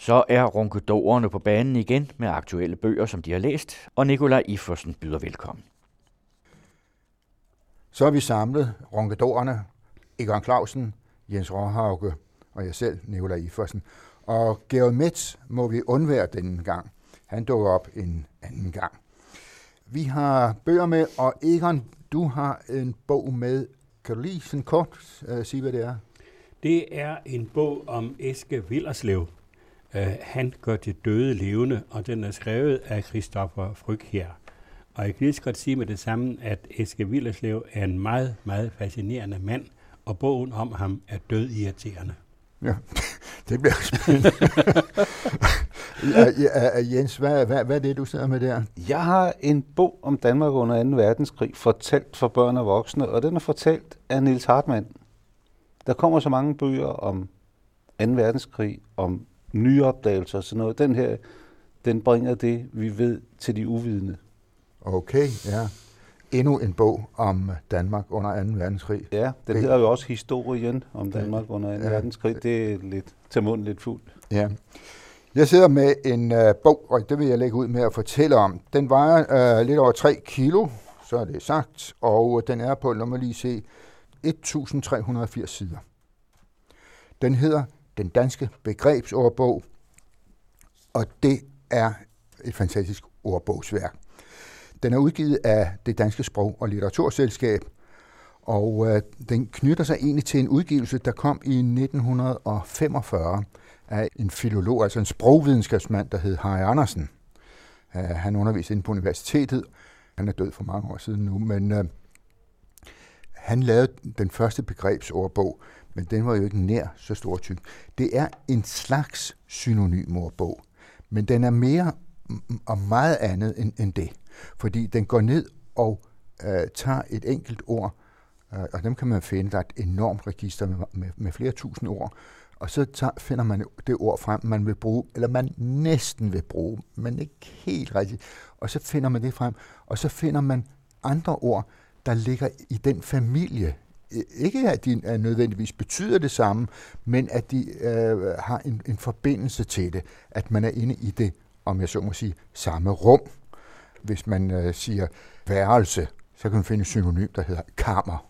Så er Ronkedorerne på banen igen med aktuelle bøger, som de har læst, og Nikolaj Ifversen byder velkommen. Så er vi samlet, Ronkedorerne, Egon Clausen, Jens Råhauge og jeg selv, Nikolaj Ifversen. Og Gerard Mets må vi undvære denne gang. Han dukker op en anden gang. Vi har bøger med, og Egon, du har en bog med. Kan du lige sådan kort sige, hvad det er? Det er en bog om Eske Willerslev. Han gør det døde levende, og den er skrevet af Kristoffer Frøkjær. Og jeg kan lige så godt sige med det samme, at Eske Willerslev er en meget, meget fascinerende mand, og bogen om ham er dødirriterende. Ja, det bliver spændende. Jens, hvad er det, du sidder med der? Jeg har en bog om Danmark under 2. verdenskrig, fortalt for børn og voksne, og den er fortalt af Nils Hartmann. Der kommer så mange bøger om 2. verdenskrig, om nye opdagelser og sådan noget. Den her, den bringer det, vi ved, til de uvidende. Okay, ja. Endnu en bog om Danmark under 2. verdenskrig. Ja, den hedder jo også Historien om Danmark under 2. verdenskrig. Det er lidt til munden lidt fuld. Ja. Jeg sidder med en bog, og det vil jeg lægge ud med at fortælle om. Den vejer lidt over 3 kilo, så er det sagt, og den er på, lad mig lige se, 1.380 sider. Den hedder Den Danske Begrebsordbog, og det er et fantastisk ordbogsværk. Den er udgivet af Det Danske Sprog- og Litteraturselskab, og den knytter sig egentlig til en udgivelse, der kom i 1945 af en filolog, altså en sprogvidenskabsmand, der hed Harry Andersen. Han underviste inde på universitetet. Han er død for mange år siden nu, men han lavede den første begrebsordbog, men den var jo ikke nær så stor tyk. Det er en slags synonymordbog, men den er mere og meget andet end det, fordi den går ned og tager et enkelt ord, og dem kan man finde, der er et enormt register med flere tusind ord, og så finder man det ord frem, man vil bruge, eller man næsten vil bruge, men ikke helt rigtigt, og så finder man det frem, og så finder man andre ord, der ligger i den familie. Ikke at de nødvendigvis betyder det samme, men at de har en forbindelse til det, at man er inde i det, om jeg så må sige, samme rum. Hvis man siger værelse, så kan man finde et synonym, der hedder kammer.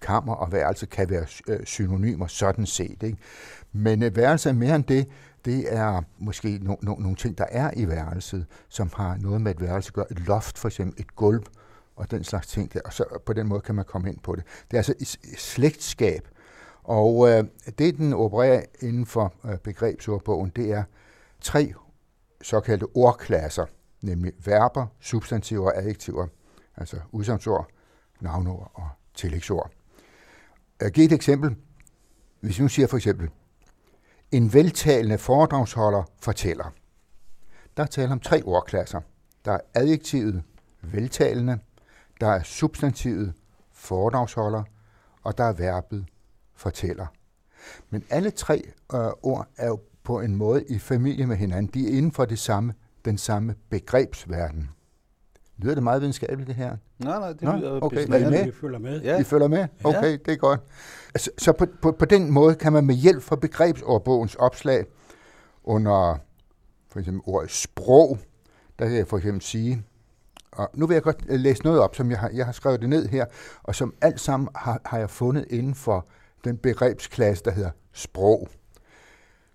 Kammer og værelse kan være synonymer sådan set, ikke? Men værelse er mere end det. Det er måske nogle ting, der er i værelset, som har noget med et værelse at gøre. Et loft for eksempel, et gulv og den slags ting der. Og så på den måde kan man komme ind på det. Det er altså et slægtskab. Og det, den opererer inden for begrebsordbogen, det er 3 såkaldte ordklasser, nemlig verber, substantiver og adjektiver, altså udsagnsord, navnord og tillægsord. Jeg giver et eksempel. Hvis vi nu siger for eksempel, en veltalende foredragsholder fortæller. Der er tale om 3 ordklasser. Der er adjektivet veltalende, der er substantivet foredragsholder, og der er verbet fortæller. Men alle 3 ord er jo på en måde i familie med hinanden. De er inden for den samme begrebsverden. Lyder det meget videnskabeligt, det her? Nej, det lyder besnærende. Vi følger med? Okay, det er godt. Altså, så på den måde kan man med hjælp fra begrebsordbogens opslag under for eksempel ordet sprog, der kan jeg for eksempel sige, og nu vil jeg godt læse noget op, som jeg har skrevet det ned her, og som alt sammen har jeg fundet inden for den begrebsklasse, der hedder sprog.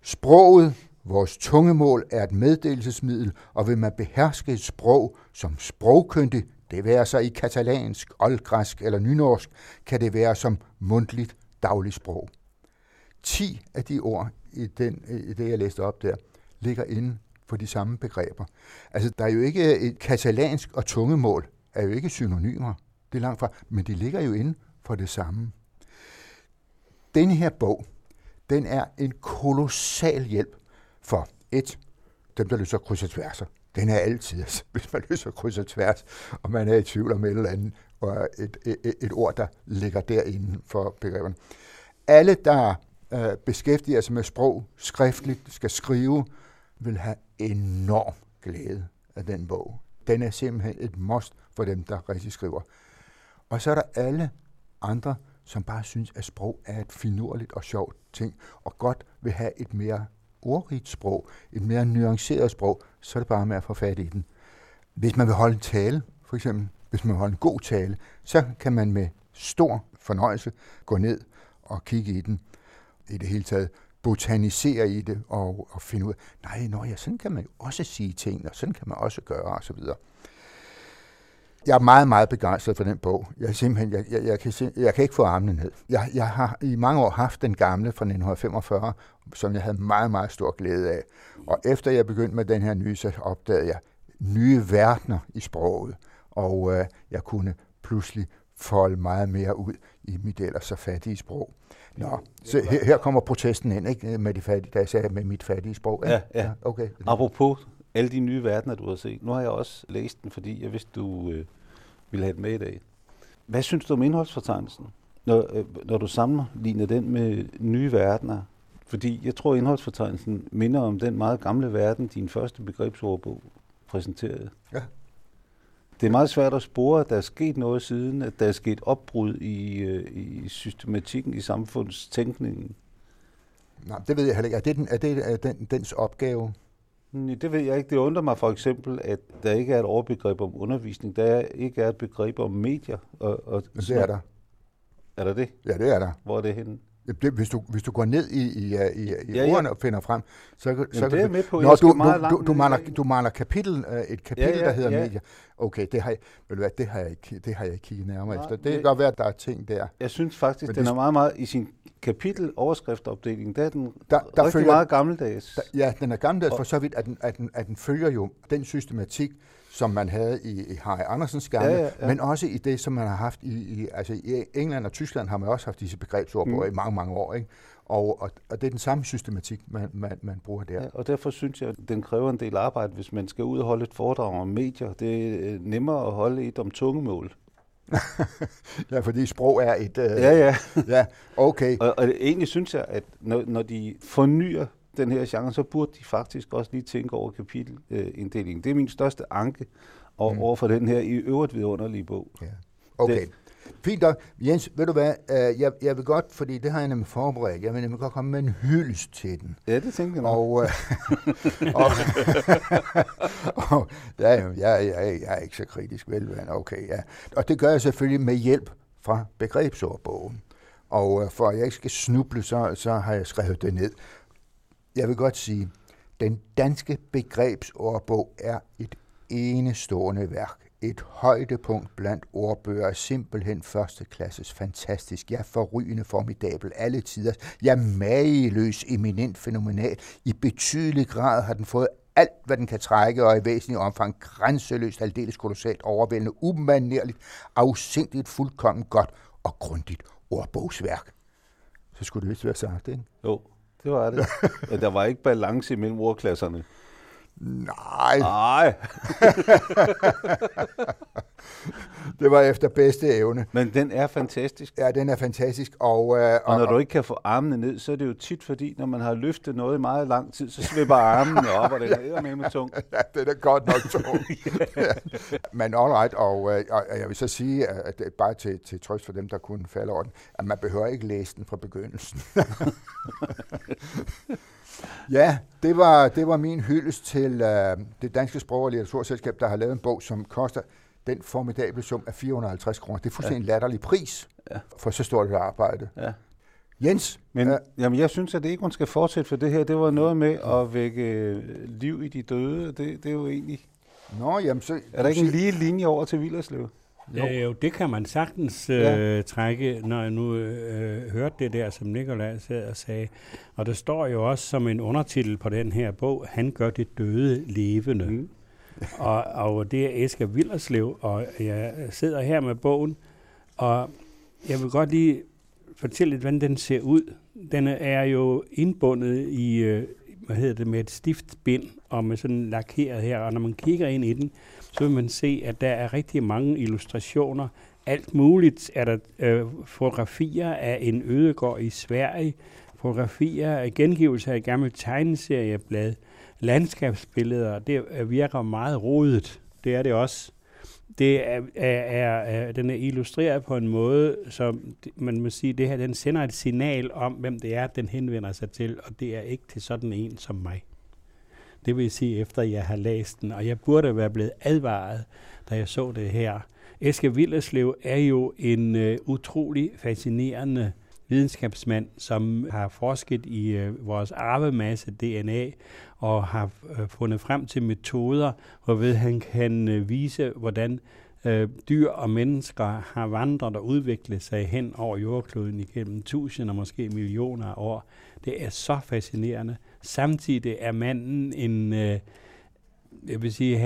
Sproget, vores tungemål, er et meddelelsesmiddel, og vil man beherske et sprog som sprogkyndig, det være sig i katalansk, oldgræsk eller nynorsk, kan det være som mundtligt dagligsprog. 10 af de ord i det, jeg læste op der, ligger inden for de samme begreber. Altså, der er jo ikke et katalansk og tungemål, er jo ikke synonymer, det er langt fra, men de ligger jo inden for det samme. Denne her bog, den er en kolossal hjælp for dem, der løser kryds og tværser. Den er altid, hvis man løser kryds og tværs, og man er i tvivl om et eller andet, og et ord, der ligger derinde for begreberne. Alle, der beskæftiger sig med sprog, skriftligt skal skrive, vil have enorm glæde af den bog. Den er simpelthen et must for dem, der rigtig skriver. Og så er der alle andre, som bare synes, at sprog er et finurligt og sjovt ting, og godt vil have et mere ordrigt sprog, et mere nuanceret sprog, så er det bare med at få fat i den. Hvis man vil holde en tale, for eksempel, hvis man vil holde en god tale, så kan man med stor fornøjelse gå ned og kigge i den. I det hele taget botanisere i det og finde ud af, nej, sådan kan man jo også sige ting, og sådan kan man også gøre, osv. Jeg er meget, meget begejstret for den bog. Jeg kan ikke få armene ned. Jeg har i mange år haft den gamle fra 1945, som jeg havde meget, meget stor glæde af. Og efter jeg begyndte med den her nye, så opdagede jeg nye verdener i sproget. Og jeg kunne pludselig folde meget mere ud i mit ellers så fattige sprog. Nå, så her kommer protesten ind, ikke? Med de fattige, da jeg sagde med mit fattige sprog. Ja, ja. Okay. Apropos alle de nye verdener, du har set. Nu har jeg også læst den, fordi jeg vidste, du ville have den med i dag. Hvad synes du om indholdsfortegnelsen, når du sammenligner den med nye verdener? Fordi jeg tror, indholdsfortegnelsen minder om den meget gamle verden, din første begrebsordbog præsenterede. Ja. Det er meget svært at spore, at der er sket noget siden, at der er sket opbrud i systematikken, i samfundstænkningen. Nej, det ved jeg heller ikke. Er det dens opgave? Det ved jeg ikke. Det undrer mig for eksempel, at der ikke er et overbegreb om undervisning, der ikke er et begreb om medier. Men det er der. Er der det? Ja, det er der. Hvor er det henne? Hvis du går ned i ordene og finder frem, så kan du... Du maler et kapitel, der hedder medier. Okay, det har jeg ikke kigget nærmere efter. Det kan godt være, at der er ting der. Jeg synes faktisk, men den er meget, meget i sin kapiteloverskriftopdeling. Der er den der rigtig følger, meget gammeldags. Den er gammeldags, for så vidt, at den følger jo den systematik, som man havde i Harry Andersens gamle, men også i det, som man har haft i England og Tyskland, har man også haft disse begrebsordbog i mange, mange år. Ikke? Og det er den samme systematik, man bruger der. Ja, og derfor synes jeg, at den kræver en del arbejde, hvis man skal ud og holde et foredrag om medier. Det er nemmere at holde et om tungemål. Ja, fordi sprog er et... ja, okay. Og egentlig synes jeg, at når de fornyer den her genre, så burde de faktisk også lige tænke over kapitelinddelingen. Det er min største anke over for den her i øvrigt vidunderlige bog. Ja. Okay. Fint nok. Jens, ved du hvad? Jeg vil godt, fordi det har jeg nemlig forberedt, jeg vil nemlig godt komme med en hyldest til den. Ja, det tænker jeg nok. Jeg er ikke så kritisk velværende. Okay, ja. Og det gør jeg selvfølgelig med hjælp fra begrebsordbogen. Og for at jeg ikke skal snuble, så har jeg skrevet det ned. Jeg vil godt sige, den danske begrebsordbog er et enestående værk. Et højdepunkt blandt ordbøger er simpelthen førsteklasses fantastisk. Ja, forrygende, formidabel, alle tider. Ja, mageløs, eminent, fænomenal. I betydelig grad har den fået alt, hvad den kan trække, og i væsentlig omfang grænseløst, aldeles kolossalt, overvældende, umanerligt, afsindigt, fuldkommen godt og grundigt ordbogsværk. Så skulle det vist være sagt, ikke? Jo. Det var det. Ja, der var ikke balance mellem ordklasserne. Nej. Det var efter bedste evne. Men den er fantastisk. Ja, den er fantastisk. Og når du ikke kan få armene ned, så er det jo tit, fordi når man har løftet noget i meget lang tid, så svipper armene op, og den er med tung. Ja, det er godt nok tung. Ja. Men all right, og jeg vil så sige, at bare til trøst for dem, der kunne falde over den, at man behøver ikke læse den fra begyndelsen. Ja, det var min hyldest til Det Danske Sprog- og Litteraturselskab, der har lavet en bog, som koster den formidable sum af 450 kroner. Det er fuldstændig en latterlig pris for så stort et arbejde. Ja. Jens? Jamen, jeg synes, at det ikke, man skal fortsætte for det her. Det var noget med at vække liv i de døde. Det er jo egentlig... Nå, jamen, så... Er der ikke en lige linje over til Willerslev? Jo, det kan man sagtens trække, når jeg nu hørte det der, som Nikolaj sad og sagde. Og der står jo også som en undertitel på den her bog, Han gør det døde levende. Mm. og det er Eske Willerslev, og jeg sidder her med bogen, og jeg vil godt lige fortælle lidt, hvordan den ser ud. Den er jo indbundet i, med et stift bind, og med sådan lakeret her, og når man kigger ind i den, så vil man se, at der er rigtig mange illustrationer. Alt muligt er der fotografier af en ødegård i Sverige, fotografier af gengivelser af gamle tegneserieblad, landskabsbilleder, det virker meget rodet. Det er det også. Det er den er illustreret på en måde, som man må sige, det her den sender et signal om, hvem det er, den henvender sig til, og det er ikke til sådan en som mig. Det vil sige, efter jeg har læst den, og jeg burde være blevet advaret, da jeg så det her. Eske Willerslev er jo en utrolig fascinerende videnskabsmand, som har forsket i vores arvemasse DNA og har fundet frem til metoder, hvorved han kan vise, hvordan dyr og mennesker har vandret og udviklet sig hen over jordkloden igennem tusinder, måske millioner af år. Det er så fascinerende. Samtidig er manden en... Jeg vil sige,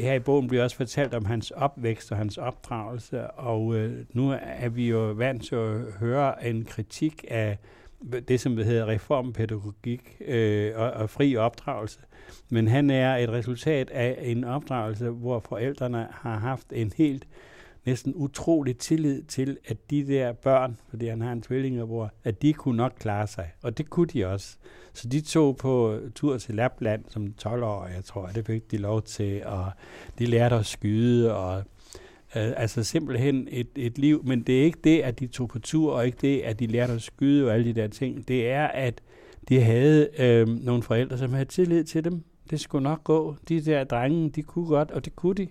her i bogen bliver også fortalt om hans opvækst og hans opdragelse, og nu er vi jo vant til at høre en kritik af det, som hedder reformpædagogik og fri opdragelse. Men han er et resultat af en opdragelse, hvor forældrene har haft en helt næsten utrolig tillid til, at de der børn, fordi han har en tvillingebror, at de kunne nok klare sig. Og det kunne de også. Så de tog på tur til Lapland som 12-årige, jeg tror. Det fik de lov til, og de lærte at skyde. Og, altså simpelthen et liv. Men det er ikke det, at de tog på tur, og ikke det, at de lærte at skyde og alle de der ting. Det er, at de havde nogle forældre, som havde tillid til dem. Det skulle nok gå. De der drenge, de kunne godt, og det kunne de.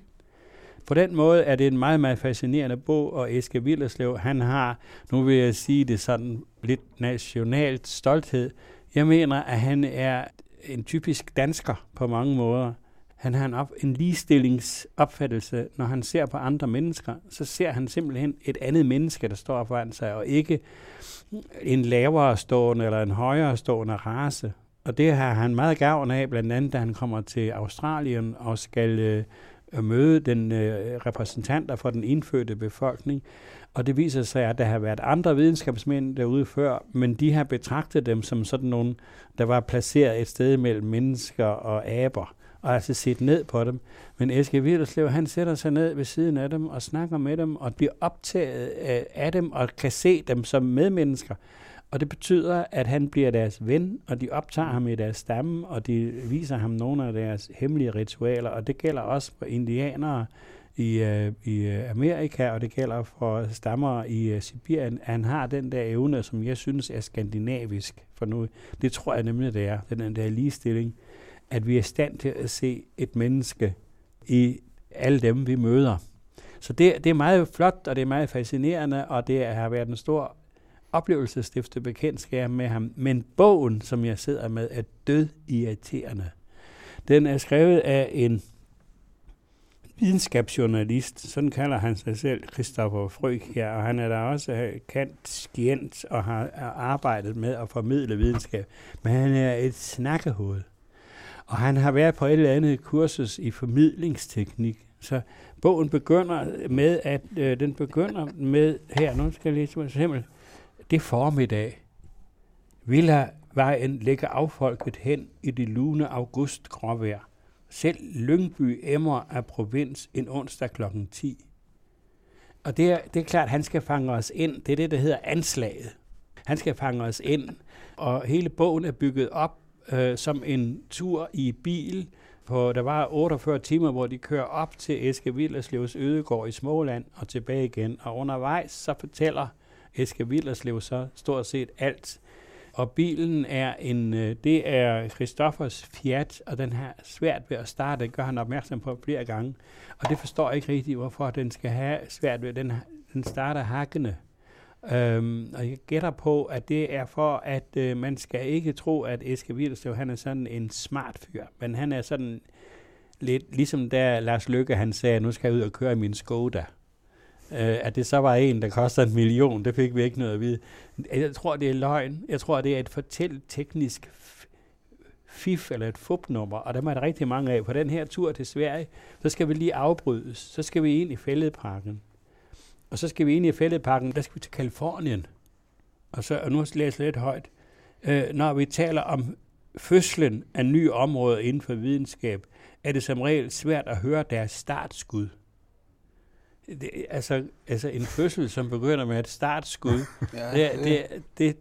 På den måde er det en meget, meget fascinerende bog, og Eske Willerslev, han har, nu vil jeg sige det sådan lidt nationalt stolthed. Jeg mener, at han er en typisk dansker på mange måder. Han har en ligestillingsopfattelse. Når han ser på andre mennesker, så ser han simpelthen et andet menneske, der står foran sig, og ikke en lavere stående eller en højere stående race. Og det har han meget gavn af, blandt andet da han kommer til Australien og skal... at møde den repræsentanter for den indfødte befolkning. Og det viser sig, at der har været andre videnskabsmænd derude før, men de har betragtet dem som sådan nogle, der var placeret et sted mellem mennesker og aber, og altså set ned på dem. Men Eske Willerslev, han sætter sig ned ved siden af dem og snakker med dem og bliver optaget af dem og kan se dem som medmennesker. Og det betyder, at han bliver deres ven, og de optager ham i deres stamme, og de viser ham nogle af deres hemmelige ritualer. Og det gælder også for indianere i Amerika, og det gælder for stammer i Sibirien. Han har den der evne, som jeg synes er skandinavisk for nu. Det tror jeg nemlig, det er. Den der ligestilling, at vi er i stand til at se et menneske i alle dem, vi møder. Så det er meget flot, og det er meget fascinerende, og det har været en stor oplevelsesstifte bekendtskab med ham, men bogen, som jeg sidder med, er dødirriterende. Den er skrevet af en videnskabsjournalist, sådan kalder han sig selv, Kristoffer Frøkjær, og han er da også kant og har arbejdet med at formidle videnskab, men han er et snakkehoved, og han har været på et eller andet kursus i formidlingsteknik. Så bogen begynder med, at her, nu skal jeg læse mig simpelthen. Det formiddag. Villavejen ligger affolket hen i det lune augustgråvejr. Selv Lyngby emmer af provins en onsdag kl. 10. Og det er klart, han skal fange os ind. Det er det, der hedder anslaget. Han skal fange os ind. Og hele bogen er bygget op som en tur i bil. Der var 48 timer, hvor de kører op til Eske Willerslevs ødegård i Småland og tilbage igen. Og undervejs så fortæller Eske Willerslev så stort set alt. Og bilen er det er Kristoffers Fiat, og den har svært ved at starte. Det gør han opmærksom på flere gange. Og det forstår jeg ikke rigtigt, hvorfor den skal have svært ved. Den starter hakkende. Og jeg gætter på, at det er for, at man skal ikke tro, at Eske Willerslev, han er sådan en smart fyr. Men han er sådan lidt ligesom da Lars Løkke, han sagde, nu skal jeg ud og køre i min Skoda. At det så var en, der koster 1 million, det fik vi ikke noget at vide. Jeg tror, det er løgn. Jeg tror, det er et fortælleteknisk fif eller et fupnummer, og dem er der rigtig mange af. På den her tur til Sverige, så skal vi lige afbrydes. Så skal vi ind i Fælledparken. Og så skal vi ind i Fælledparken, der skal vi til Kalifornien. Og nu læser jeg lidt højt. Når vi taler om fødslen af nye områder inden for videnskab, er det som regel svært at høre deres startskud. Altså en fødsel, som begynder med et startskud,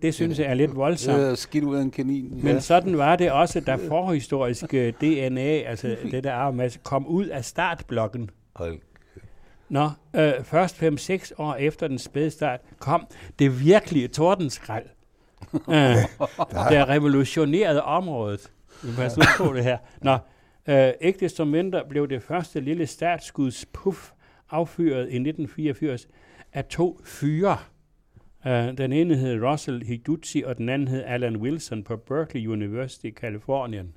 det synes jeg er lidt voldsomt. Det er skidt ud af en kanin. Men sådan var det også, da forhistorisk DNA, altså det der arvemasse, kom ud af startblokken. når først 5-6 år efter den spæde start kom det virkelige tordenskrald, der revolutionerede området. Vi passer ud på det her. Nå, ikke desto mindre blev det første lille startskudspuff affyret i 1984 af to fyre. Den ene hed Russell Higuchi, og den anden hed Alan Wilson på Berkeley University i Californien.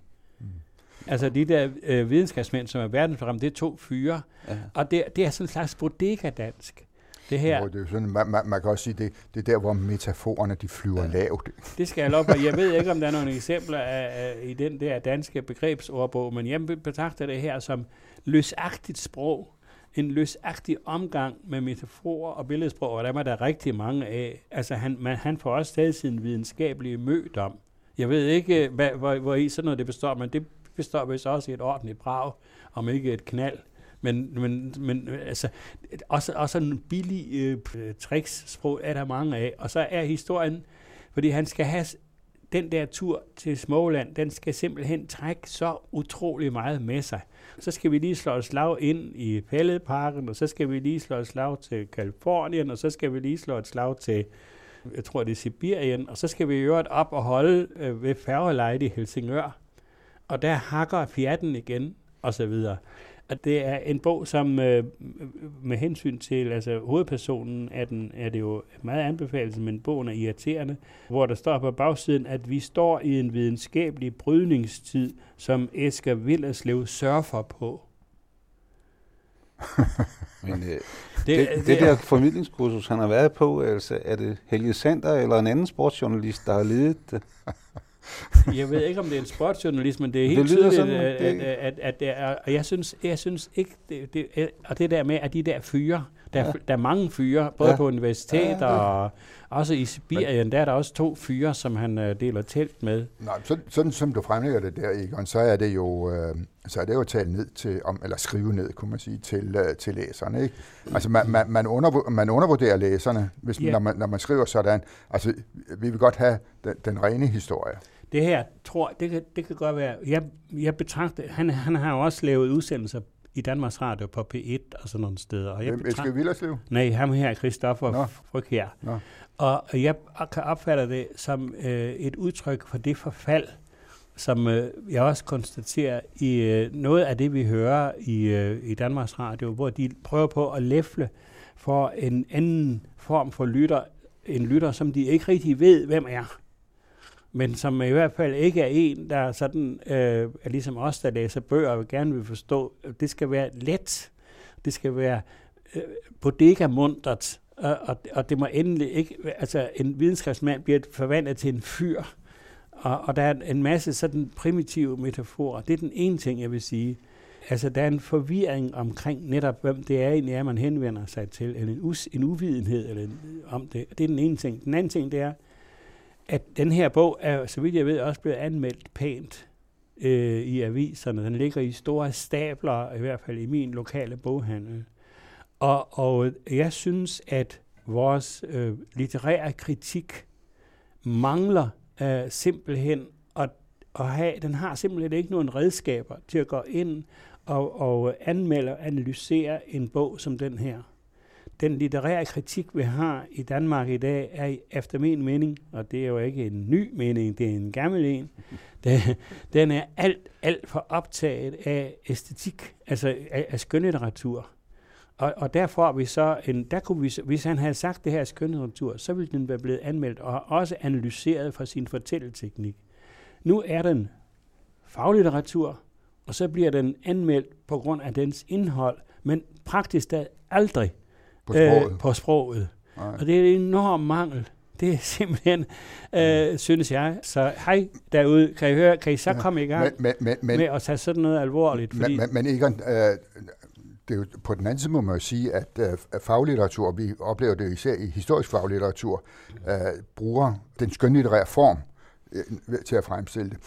Altså de der videnskabsmænd, som er verdensfremme, det er to fyre. Ja. Og det er sådan en slags bodega-dansk. Det her. Jo, det er sådan, man kan også sige, det er der, hvor metaforerne de flyver lavt. Det skal jeg lov på. Jeg ved ikke, om der er nogle eksempler i den der danske begrebsordbog, men jeg betragter det her som løsagtigt sprog. En løsagtig omgang med metaforer og billedsprog, og dem er der rigtig mange af. Altså han får også stadig sin videnskabelige mødom. Jeg ved ikke, hvor i sådan noget det består, men det består vist også i et ordentligt brag, om ikke et knald. Men altså, også en billig tricks-sprog er der mange af. Og så er historien, fordi han skal have den der tur til Småland, den skal simpelthen trække så utrolig meget med sig. Så skal vi lige slå et slag ind i Fælledparken, og så skal vi lige slå et slag til Californien, og så skal vi lige slå et slag til, jeg tror det er Sibirien, og så skal vi i øvrigt op og holde ved færgelejet i Helsingør. Og der hakker fjerten igen, og så videre. Og det er en bog, som med hensyn til altså hovedpersonen er det jo meget anbefales, men bogen er irriterende, hvor der står på bagsiden, at vi står i en videnskabelig brydningstid, som Eske Willerslev surfer på. Men det der formidlingskursus, han har været på, altså er det Helge Sander eller en anden sportsjournalist, der har ledet det? Jeg ved ikke, om det er en sportsjournalist, men det er helt tydeligt, sådan, at det er, og jeg synes ikke, og det der med, at de der fyre, der er mange fyre, både på universiteter og også i Sibirien, der er der også to fyre, som han deler telt med. Nå, sådan som du fremlægger det der, Egon, så er det jo, talt ned til, eller skrive ned, kunne man sige, til læserne, ikke? Altså man undervurderer læserne, hvis når man skriver sådan. Altså, vi vil godt have den rene historie. Det her, det kan godt være, jeg betragter, han har jo også lavet udsendelser i Danmarks Radio på P1 og sådan nogle steder. Og Eske Willerslev? Nej, ham her, Kristoffer Frøkjær. Og jeg kan opfatte det som et udtryk for det forfald, som jeg også konstaterer i noget af det, vi hører i Danmarks Radio, hvor de prøver på at læfle for en anden form for lytter, en lytter, som de ikke rigtig ved, hvem er. Men som i hvert fald ikke er en, der sådan, er ligesom os, der læser bøger og gerne vil forstå. Det skal være let, det skal være bodegamuntert, og det må endelig ikke. Altså en videnskabsmand bliver forvandlet til en fyr, og der er en masse sådan primitive metaforer. Det er den ene ting, jeg vil sige. Altså der er en forvirring omkring netop, hvem det er egentlig, man henvender sig til, eller en uvidenhed eller om det. Det er den ene ting. Den anden ting, det er, at den her bog er, så vidt jeg ved, også blevet anmeldt pænt i aviserne. Den ligger i store stabler, i hvert fald i min lokale boghandel. Og jeg synes, at vores litterære kritik mangler simpelthen, den har simpelthen ikke nogen redskaber til at gå ind og anmelde og analysere en bog som den her. Den litterære kritik, vi har i Danmark i dag, er efter min mening, og det er jo ikke en ny mening, det er en gammel en, den er alt for optaget af æstetik, altså af skønlitteratur. Og der får vi så hvis han havde sagt det her skønlitteratur, så ville den være blevet anmeldt og også analyseret fra sin fortælleteknik. Nu er den faglitteratur, og så bliver den anmeldt på grund af dens indhold, men praktisk da aldrig på sproget. Og det er en enorm mangel. Det er simpelthen, synes jeg. Så hej derude, kan I høre, kan I så komme i gang med at tage sådan noget alvorligt? Fordi men Egon, det er jo, på den anden side må man jo sige, at faglitteratur, vi oplever det især i historisk faglitteratur, bruger den skønlitterære form til at fremstille det.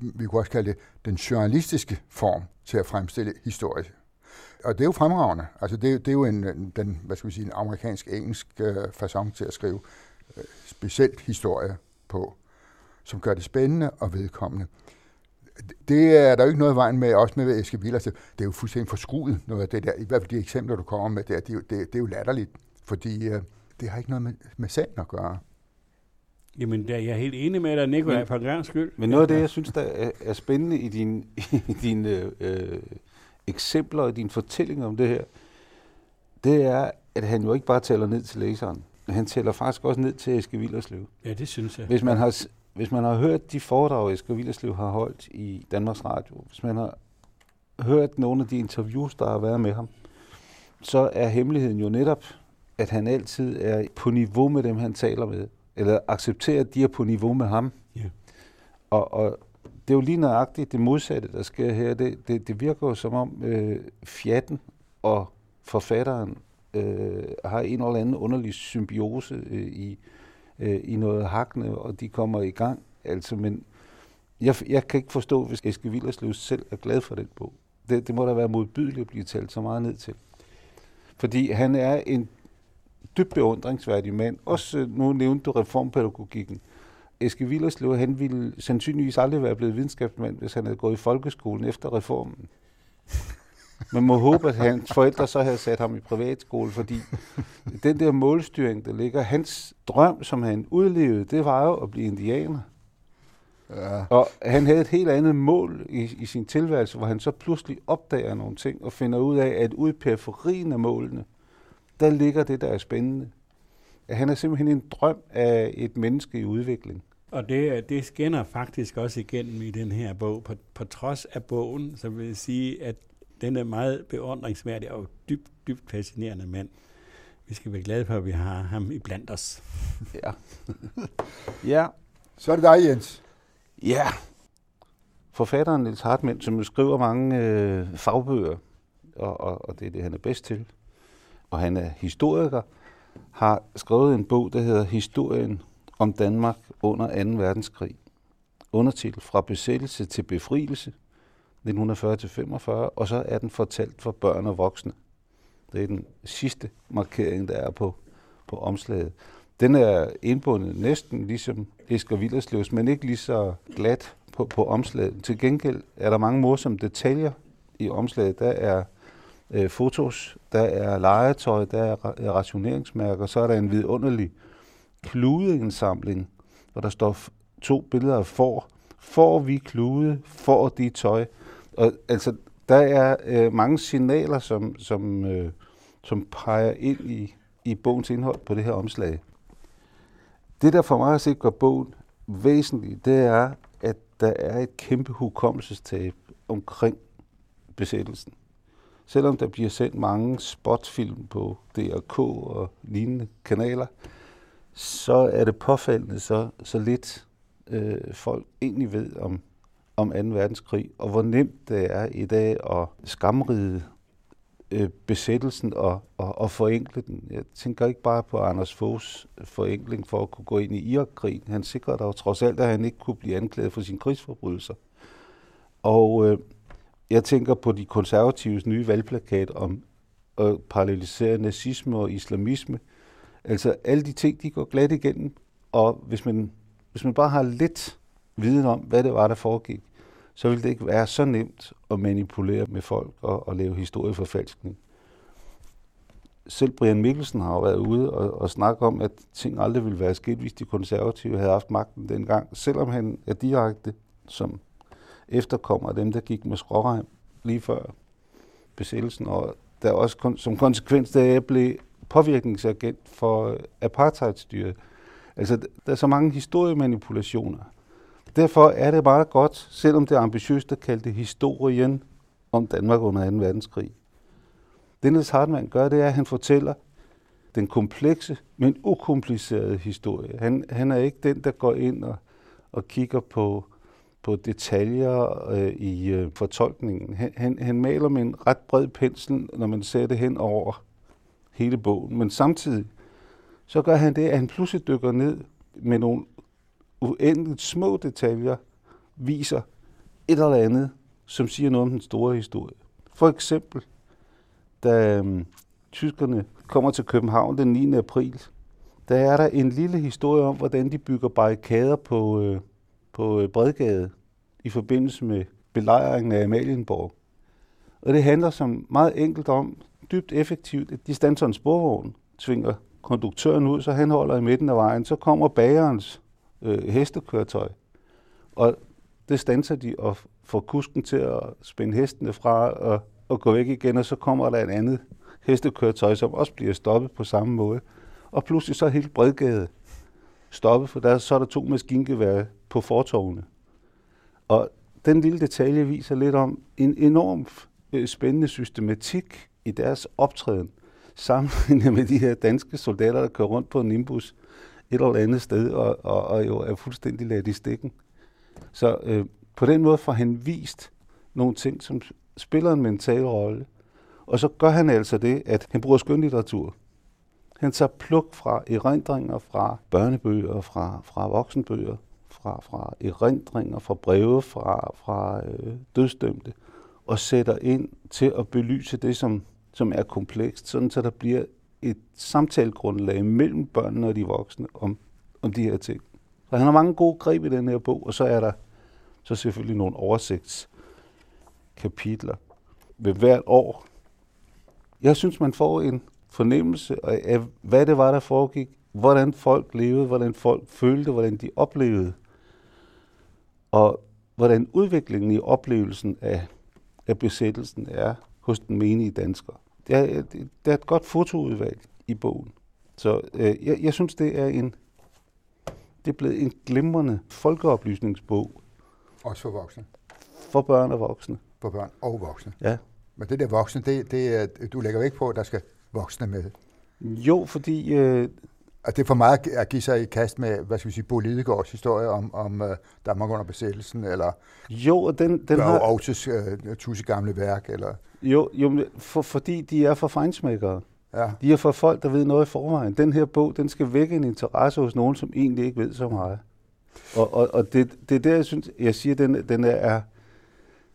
Vi kunne også kalde det den journalistiske form til at fremstille historie. Og det er jo fremragende. Altså det er jo en amerikansk-engelsk facon til at skrive specielt historie på, som gør det spændende og vedkommende. Det er der jo ikke noget i vejen med, også med Eske Willerslev. Det er jo fuldstændig forskruet noget af det der. I hvert fald de eksempler, du kommer med der, det er jo latterligt, fordi det har ikke noget med sagen at gøre. Jamen, jeg er helt enig med dig, Nikolaj, for en gang skyld. Men noget af det, jeg synes, der er spændende i dine eksempler og dine fortællinger om det her, det er, at han jo ikke bare tæller ned til læseren. Han tæller faktisk også ned til Eske Willerslev. Ja, det synes jeg. Hvis man har hørt de foredrag, Eske Willerslev har holdt i Danmarks Radio, hvis man har hørt nogle af de interviews, der har været med ham, så er hemmeligheden jo netop, at han altid er på niveau med dem, han taler med, eller accepterer, at de er på niveau med ham. Yeah. Og det er jo lige nøjagtigt det modsatte, der sker her. Det virker jo som om fjatten og forfatteren har en eller anden underlig symbiose i noget hakkende, og de kommer i gang. Altså, men jeg kan ikke forstå, hvis Eske Willerslev selv er glad for den bog. Det må da være modbydeligt at blive talt så meget ned til. Fordi han er en dybt beundringsværdig mand. Også nu nævnte du reformpædagogikken. Eske Willerslev, han ville sandsynligvis aldrig være blevet videnskabsmand, hvis han havde gået i folkeskolen efter reformen. Man må håbe, at hans forældre så havde sat ham i privatskole, fordi den der målstyring, der ligger, hans drøm, som han udlevede, det var jo at blive indianer. Ja. Og han havde et helt andet mål i sin tilværelse, hvor han så pludselig opdager nogle ting og finder ud af, at ude i periferien af målene, der ligger det, der er spændende. Han er simpelthen en drøm af et menneske i udvikling. Og det skinner faktisk også igennem i den her bog. På trods af bogen, så vil jeg sige, at den er meget beundringsværdig og dybt, dybt fascinerende mand. Vi skal være glade for, at vi har ham iblandt os. Ja. Ja. Så er det dig, Jens. Ja. Forfatteren Nils Hartmann, som skriver mange fagbøger, og det er det, han er bedst til, og han er historiker, har skrevet en bog, der hedder Historien om Danmark under 2. verdenskrig. Undertitel: Fra besættelse til befrielse, 1940-45, og så er den fortalt for børn og voksne. Det er den sidste markering, der er på omslaget. Den er indbundet næsten ligesom Eske Willerslevs, men ikke lige så glat på omslaget. Til gengæld er der mange morsomme detaljer i omslaget. Der er fotos, der er legetøj, der er rationeringsmærker, så er der en vidunderlig kludeindsamling, hvor der står 2 billeder af får. Får vi klude, får de tøj. Og altså, der er mange signaler, som peger ind i bogens indhold på det her omslag. Det, der for mig at se gør bogen væsentlig, det er, at der er et kæmpe hukommelsestab omkring besættelsen. Selvom der bliver sendt mange spotfilm på DRK og lignende kanaler, så er det påfaldende så lidt folk egentlig ved om 2. verdenskrig, og hvor nemt det er i dag at skamride besættelsen og forenkle den. Jeg tænker ikke bare på Anders Foghs forenkling for at kunne gå ind i Irakkrigen. Han sikrede dog trods alt, at han ikke kunne blive anklaget for sine krigsforbrydelser. Og jeg tænker på de konservatives nye valgplakat om at parallelisere nazisme og islamisme. Altså alle de ting, de går glat igennem, og hvis man bare har lidt viden om, hvad det var, der foregik, så ville det ikke være så nemt at manipulere med folk og lave historieforfalskning. Selv Brian Mikkelsen har jo været ude og snakke om, at ting aldrig ville være sket, hvis de konservative havde haft magten dengang, selvom han er direkte som efterkommer dem, der gik med skrårem lige før besættelsen, og der også som konsekvens deraf blev påvirkningsagent for apartheidstyret. Altså, der er så mange historiemanipulationer. Derfor er det bare godt, selvom det er ambitiøst at kalde det historien om Danmark under 2. verdenskrig. Det Niels Hartmann gør, det er, at han fortæller den komplekse, men ukomplicerede historie. Han er ikke den, der går ind og kigger på detaljer i fortolkningen. Han maler med en ret bred pensel, når man ser det hen over hele bogen. Men samtidig så gør han det, at han pludselig dykker ned med nogle uendeligt små detaljer, viser et eller andet, som siger noget om den store historie. For eksempel, da tyskerne kommer til København den 9. april, der er der en lille historie om, hvordan de bygger barrikader på Bredgade i forbindelse med belejringen af Amalienborg. Og det handler som meget enkelt om, dybt effektivt, at de standser en sporvogn, tvinger konduktøren ud, så han holder i midten af vejen, så kommer bagerens hestekøretøj, og det standser de og får kusken til at spænde hestene fra og gå væk igen, og så kommer der et andet hestekøretøj, som også bliver stoppet på samme måde. Og pludselig så er hele Bredgade stoppet, for så er der to maskingeværer på fortovene. Og den lille detalje viser lidt om en enorm spændende systematik i deres optræden, sammenlignet med de her danske soldater, der kører rundt på en nimbus et eller andet sted, og jo er fuldstændig ladt i stikken. Så på den måde får han vist nogle ting, som spiller en mental rolle. Og så gør han altså det, at han bruger skønlitteratur. Han tager pluk fra erindringer, fra børnebøger, fra voksenbøger, fra erindringer, fra breve, fra dødsdømte, og sætter ind til at belyse det, som er komplekst, sådan så der bliver et samtalegrundlag mellem børnene og de voksne om de her ting. Så han har mange gode greb i den her bog, og så er der så selvfølgelig nogle oversigtskapitler ved hvert år. Jeg synes, man får en fornemmelse af, hvad det var, der foregik, hvordan folk levede, hvordan folk følte, hvordan de oplevede, og hvordan udviklingen i oplevelsen af besættelsen er hos den menige dansker. Det er et godt fotoudvalg i bogen. Så jeg synes, det er blevet en glimrende folkeoplysningsbog. Også for voksne? For børn og voksne. For børn og voksne? Ja. Men det der voksne, du lægger vægt på, at der skal voksne med? Jo, fordi... Og det er for meget at give sig i kast med, hvad skal vi sige, Bo Liedegårds historie om Danmark under besættelsen, eller... Jo, og den har... Og Aarhus' tussegamle værk, eller... Jo fordi de er for fejnsmækkere. Ja. De er for folk, der ved noget i forvejen. Den her bog, den skal vække en interesse hos nogen, som egentlig ikke ved så meget. Og det er der, jeg synes, jeg siger,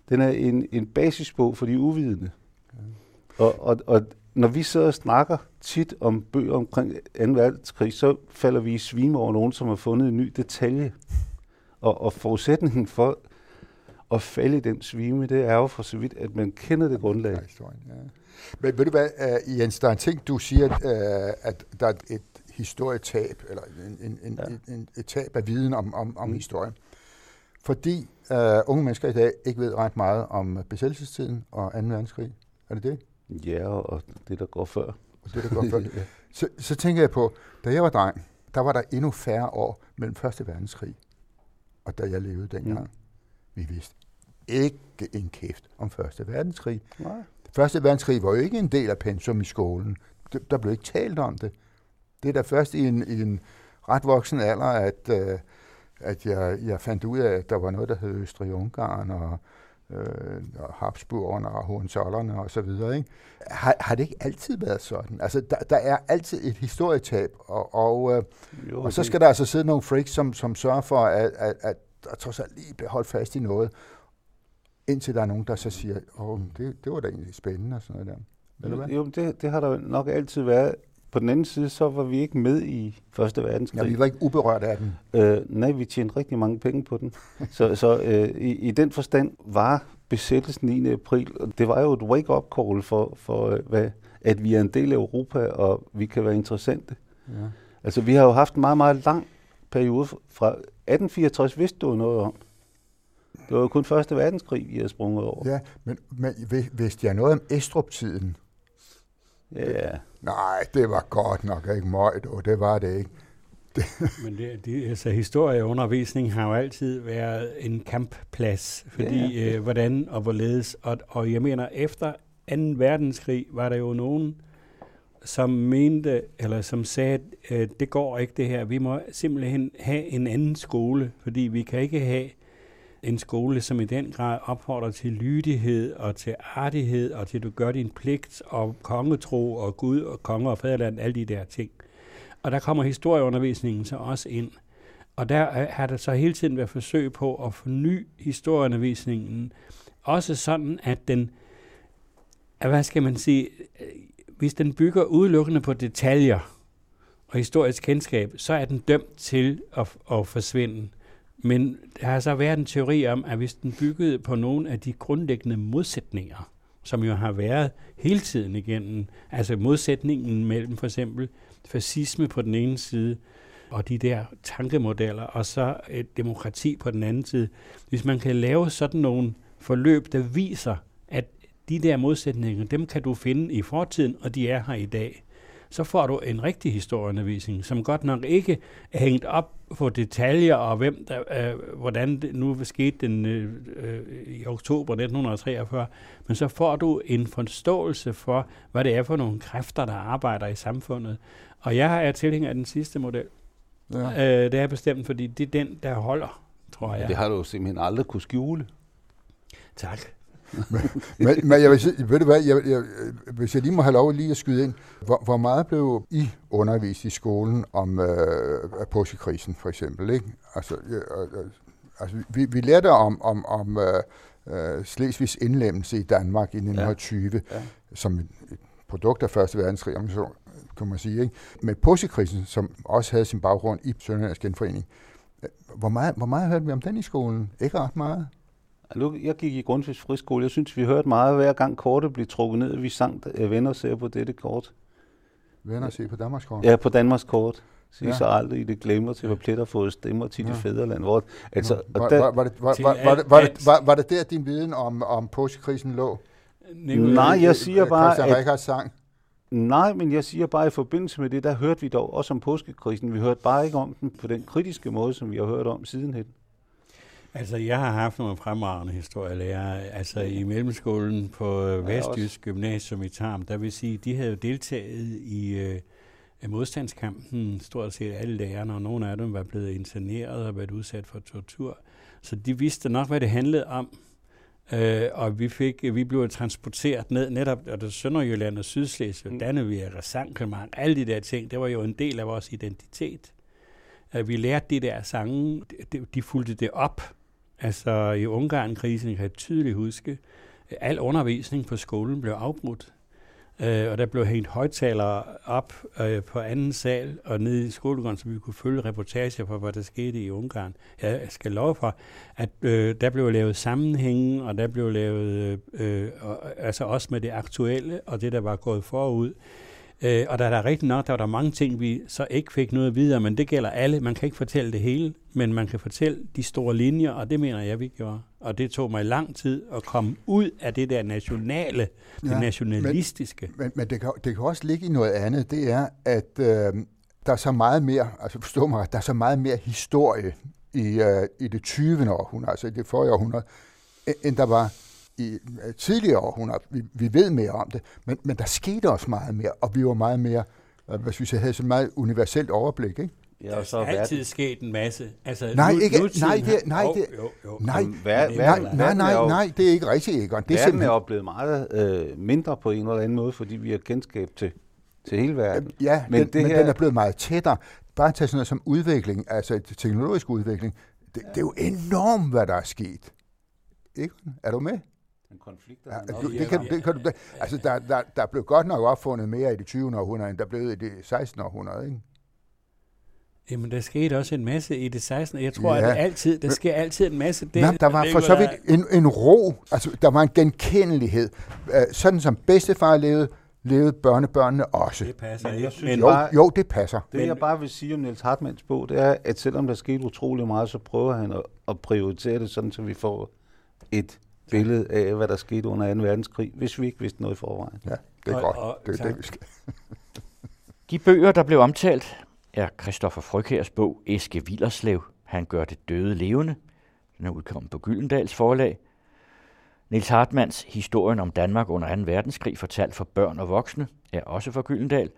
den er en basisbog for de uvidende. Okay. Og når vi sidder og snakker tit om bøger omkring 2. verdenskrig, så falder vi i svime over nogen, som har fundet en ny detalje. Og forudsætningen for at falde i den svime, det er jo for så vidt, at man kender det grundlag. Ja. Men ved du hvad, Jens, der er en ting, du siger, at der er et historietab, eller et tab af viden om historien. Fordi unge mennesker i dag ikke ved ret meget om besættelsestiden og 2. verdenskrig. Er det det? Ja, og det, der går før. Og det, der går før. Ja. Så tænker jeg på, da jeg var dreng, der var der endnu færre år mellem 1. verdenskrig, og da jeg levede dengang. Vi vidste ikke en kæft om 1. verdenskrig. Nej. 1. verdenskrig var jo ikke en del af pensum i skolen. Der blev ikke talt om det. Det er da først i en ret voksen alder, at jeg fandt ud af, at der var noget, der hed Østrig-Ungarn og Habsburgerne og Hohenzollerne og så videre, ikke? Har det ikke altid været sådan? Altså, der er altid et historietab, og så skal der altså sidde nogle freaks, som sørger for, at der trods alt lige bliver holdt fast i noget, indtil der er nogen, der så siger, det var da egentlig spændende og sådan noget der. Jo, det har der nok altid været. På den anden side, så var vi ikke med i 1. verdenskrig. Ja, vi var ikke uberørt af den. Nej, vi tjente rigtig mange penge på den. Så i den forstand var besættelsen 9. april, det var jo et wake-up call for at vi er en del af Europa, og vi kan være interessante. Ja. Altså, vi har jo haft en meget, meget lang periode fra 1864, vidste du noget om. Det var jo kun 1. verdenskrig, vi havde sprunget over. Ja, men vidste jeg noget om Estrup-tiden? Ja. Nej, det var godt nok ikke møjt, og det var det ikke. Men altså, historieundervisning har jo altid været en kampplads, fordi hvordan og hvorledes. Og jeg mener, efter 2. verdenskrig var der jo nogen, som mente, eller som sagde, at det går ikke det her. Vi må simpelthen have en anden skole, fordi vi kan ikke have en skole, som i den grad opfordrer til lydighed og til artighed og til, at du gør din pligt og kongetro og Gud og konge og fædreland, alle de der ting. Og der kommer historieundervisningen så også ind. Og der har der så hele tiden været forsøg på at forny historieundervisningen. Også sådan, at den, hvad skal man sige, hvis den bygger udelukkende på detaljer og historisk kendskab, så er den dømt til at forsvinde. Men der har så været en teori om, at hvis den byggede på nogle af de grundlæggende modsætninger, som jo har været hele tiden igennem, altså modsætningen mellem for eksempel fascisme på den ene side, og de der tankemodeller, og så et demokrati på den anden side. Hvis man kan lave sådan nogle forløb, der viser, at de der modsætninger, dem kan du finde i fortiden, og de er her i dag, så får du en rigtig historieundervisning, som godt nok ikke er hængt op på detaljer og hvem der, hvordan det nu skete den, i oktober 1943, men så får du en forståelse for, hvad det er for nogle kræfter, der arbejder i samfundet. Og jeg er tilhænger af den sidste model. Ja. Det er bestemt, fordi det er den, der holder, tror jeg. Det har du jo simpelthen aldrig kunne skjule. Tak. men jeg vil sige, ved du hvad, hvis jeg lige må have lov lige at skyde ind, hvor meget blev I undervist i skolen om påskekrisen for eksempel, ikke? Altså vi lærte om Slesvigs indlemmelse i Danmark i 1920, ja. Som et produkt af Første Verdenskrig, kan man sige, ikke? Men påskekrisen, som også havde sin baggrund i Sønderjyllands Genforening, hvor meget hørte vi om den i skolen? Ikke ret meget. Jeg gik i Grundtvigs friskole. Jeg synes, vi hørte meget hver gang kortet blev trukket ned. Vi sang venner ser på dette kort. Venner ser på Danmarks kort? Ja, på Danmarks kort. Sige ja. Så aldrig, I det glemmer til, hvor pletter fået stemmer til det fædreland. Var det der, din viden om påskekrisen lå? Nej, jeg siger bare... Christian Rikard sang. Nej, men jeg siger bare, i forbindelse med det, der hørte vi dog også om påskekrisen. Vi hørte bare ikke om den på den kritiske måde, som vi har hørt om sidenhen. Altså, jeg har haft nogle fremragende historielærere. Altså, i mellemskolen på Vestjysk Gymnasium i Tarm, der vil sige, de havde jo deltaget i modstandskampen, stort set alle lærerne, og nogle af dem var blevet interneret og været udsat for tortur. Så de vidste nok, hvad det handlede om. Og vi blev transporteret ned netop, og det Sønderjylland og Sydslesvig, Dannevirke og Sankelmark, alle de der ting, det var jo en del af vores identitet. Vi lærte de der sange, de fulgte det op. Altså i Ungarn-krisen kan jeg tydeligt huske, al undervisning på skolen blev afbrudt, og der blev hængt højttalere op på anden sal og nede i skolegården, så vi kunne følge reportager på, hvad der skete i Ungarn. Jeg skal love for, at der blev lavet sammenhænge, og der blev lavet altså også med det aktuelle og det, der var gået forud. Og der er der rigtig nok, der var der mange ting, vi så ikke fik noget videre, men det gælder alle. Man kan ikke fortælle det hele, men man kan fortælle de store linjer, og det mener jeg, vi gjorde. Og det tog mig lang tid at komme ud af det der nationale, det nationalistiske. Men det kan også ligge i noget andet, det er, at der er så meget mere, altså forstå mig, der er så meget mere historie i det 20. århundrede, altså i det forrige århundrede, end der var i tidligere århundreder. Vi ved mere om det, men der skete også meget mere, og vi var meget mere, hvad synes jeg, havde så meget universelt overblik, ikke? Ja, og så der er altid sket en masse. Altså, nej, det er ikke rigtigt, Egon. Verden er jo blevet meget mindre på en eller anden måde, fordi vi har kendskab til hele verden. Ja, men den er blevet meget tættere. Bare tage sådan noget som udvikling, altså teknologisk udvikling. Det er jo enormt, hvad der er sket. Egon, er du med? Ja, det kan du. Altså, der blev godt nok opfundet mere i det 20. århundrede, end der blev i det 16. århundrede, ikke? Jamen, der skete også en masse i det 16. Jeg tror, at der sker altid en masse. Der var for så vidt en ro, altså der var en genkendelighed. Sådan som bedstefar levede børnebørnene også. Det passer. Jo, det passer. Det jeg bare vil sige om Niels Hartmanns bog, det er, at selvom der skete utrolig meget, så prøver han at prioritere det sådan, så vi får et billede af, hvad der skete under 2. verdenskrig, hvis vi ikke vidste noget i forvejen. Ja, det er godt. Det er det, vi skal. De bøger, der blev omtalt, er Kristoffer Frøkjærs bog Eske Willerslev. Han gør det døde levende. Den er udkommet på Gyldendals forlag. Niels Hartmanns Historien om Danmark under 2. verdenskrig, fortalt for børn og voksne, er også fra Gyldendal.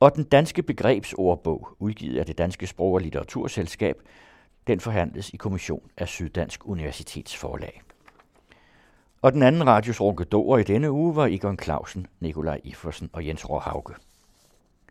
Og Den danske begrebsordbog, udgivet af Det Danske Sprog- og Litteraturselskab, den forhandles i kommission af Syddansk Universitetsforlag. Og den anden radios Ronkedor i denne uge var Egon Clausen, Nikolaj Ifversen og Jens Råhauge.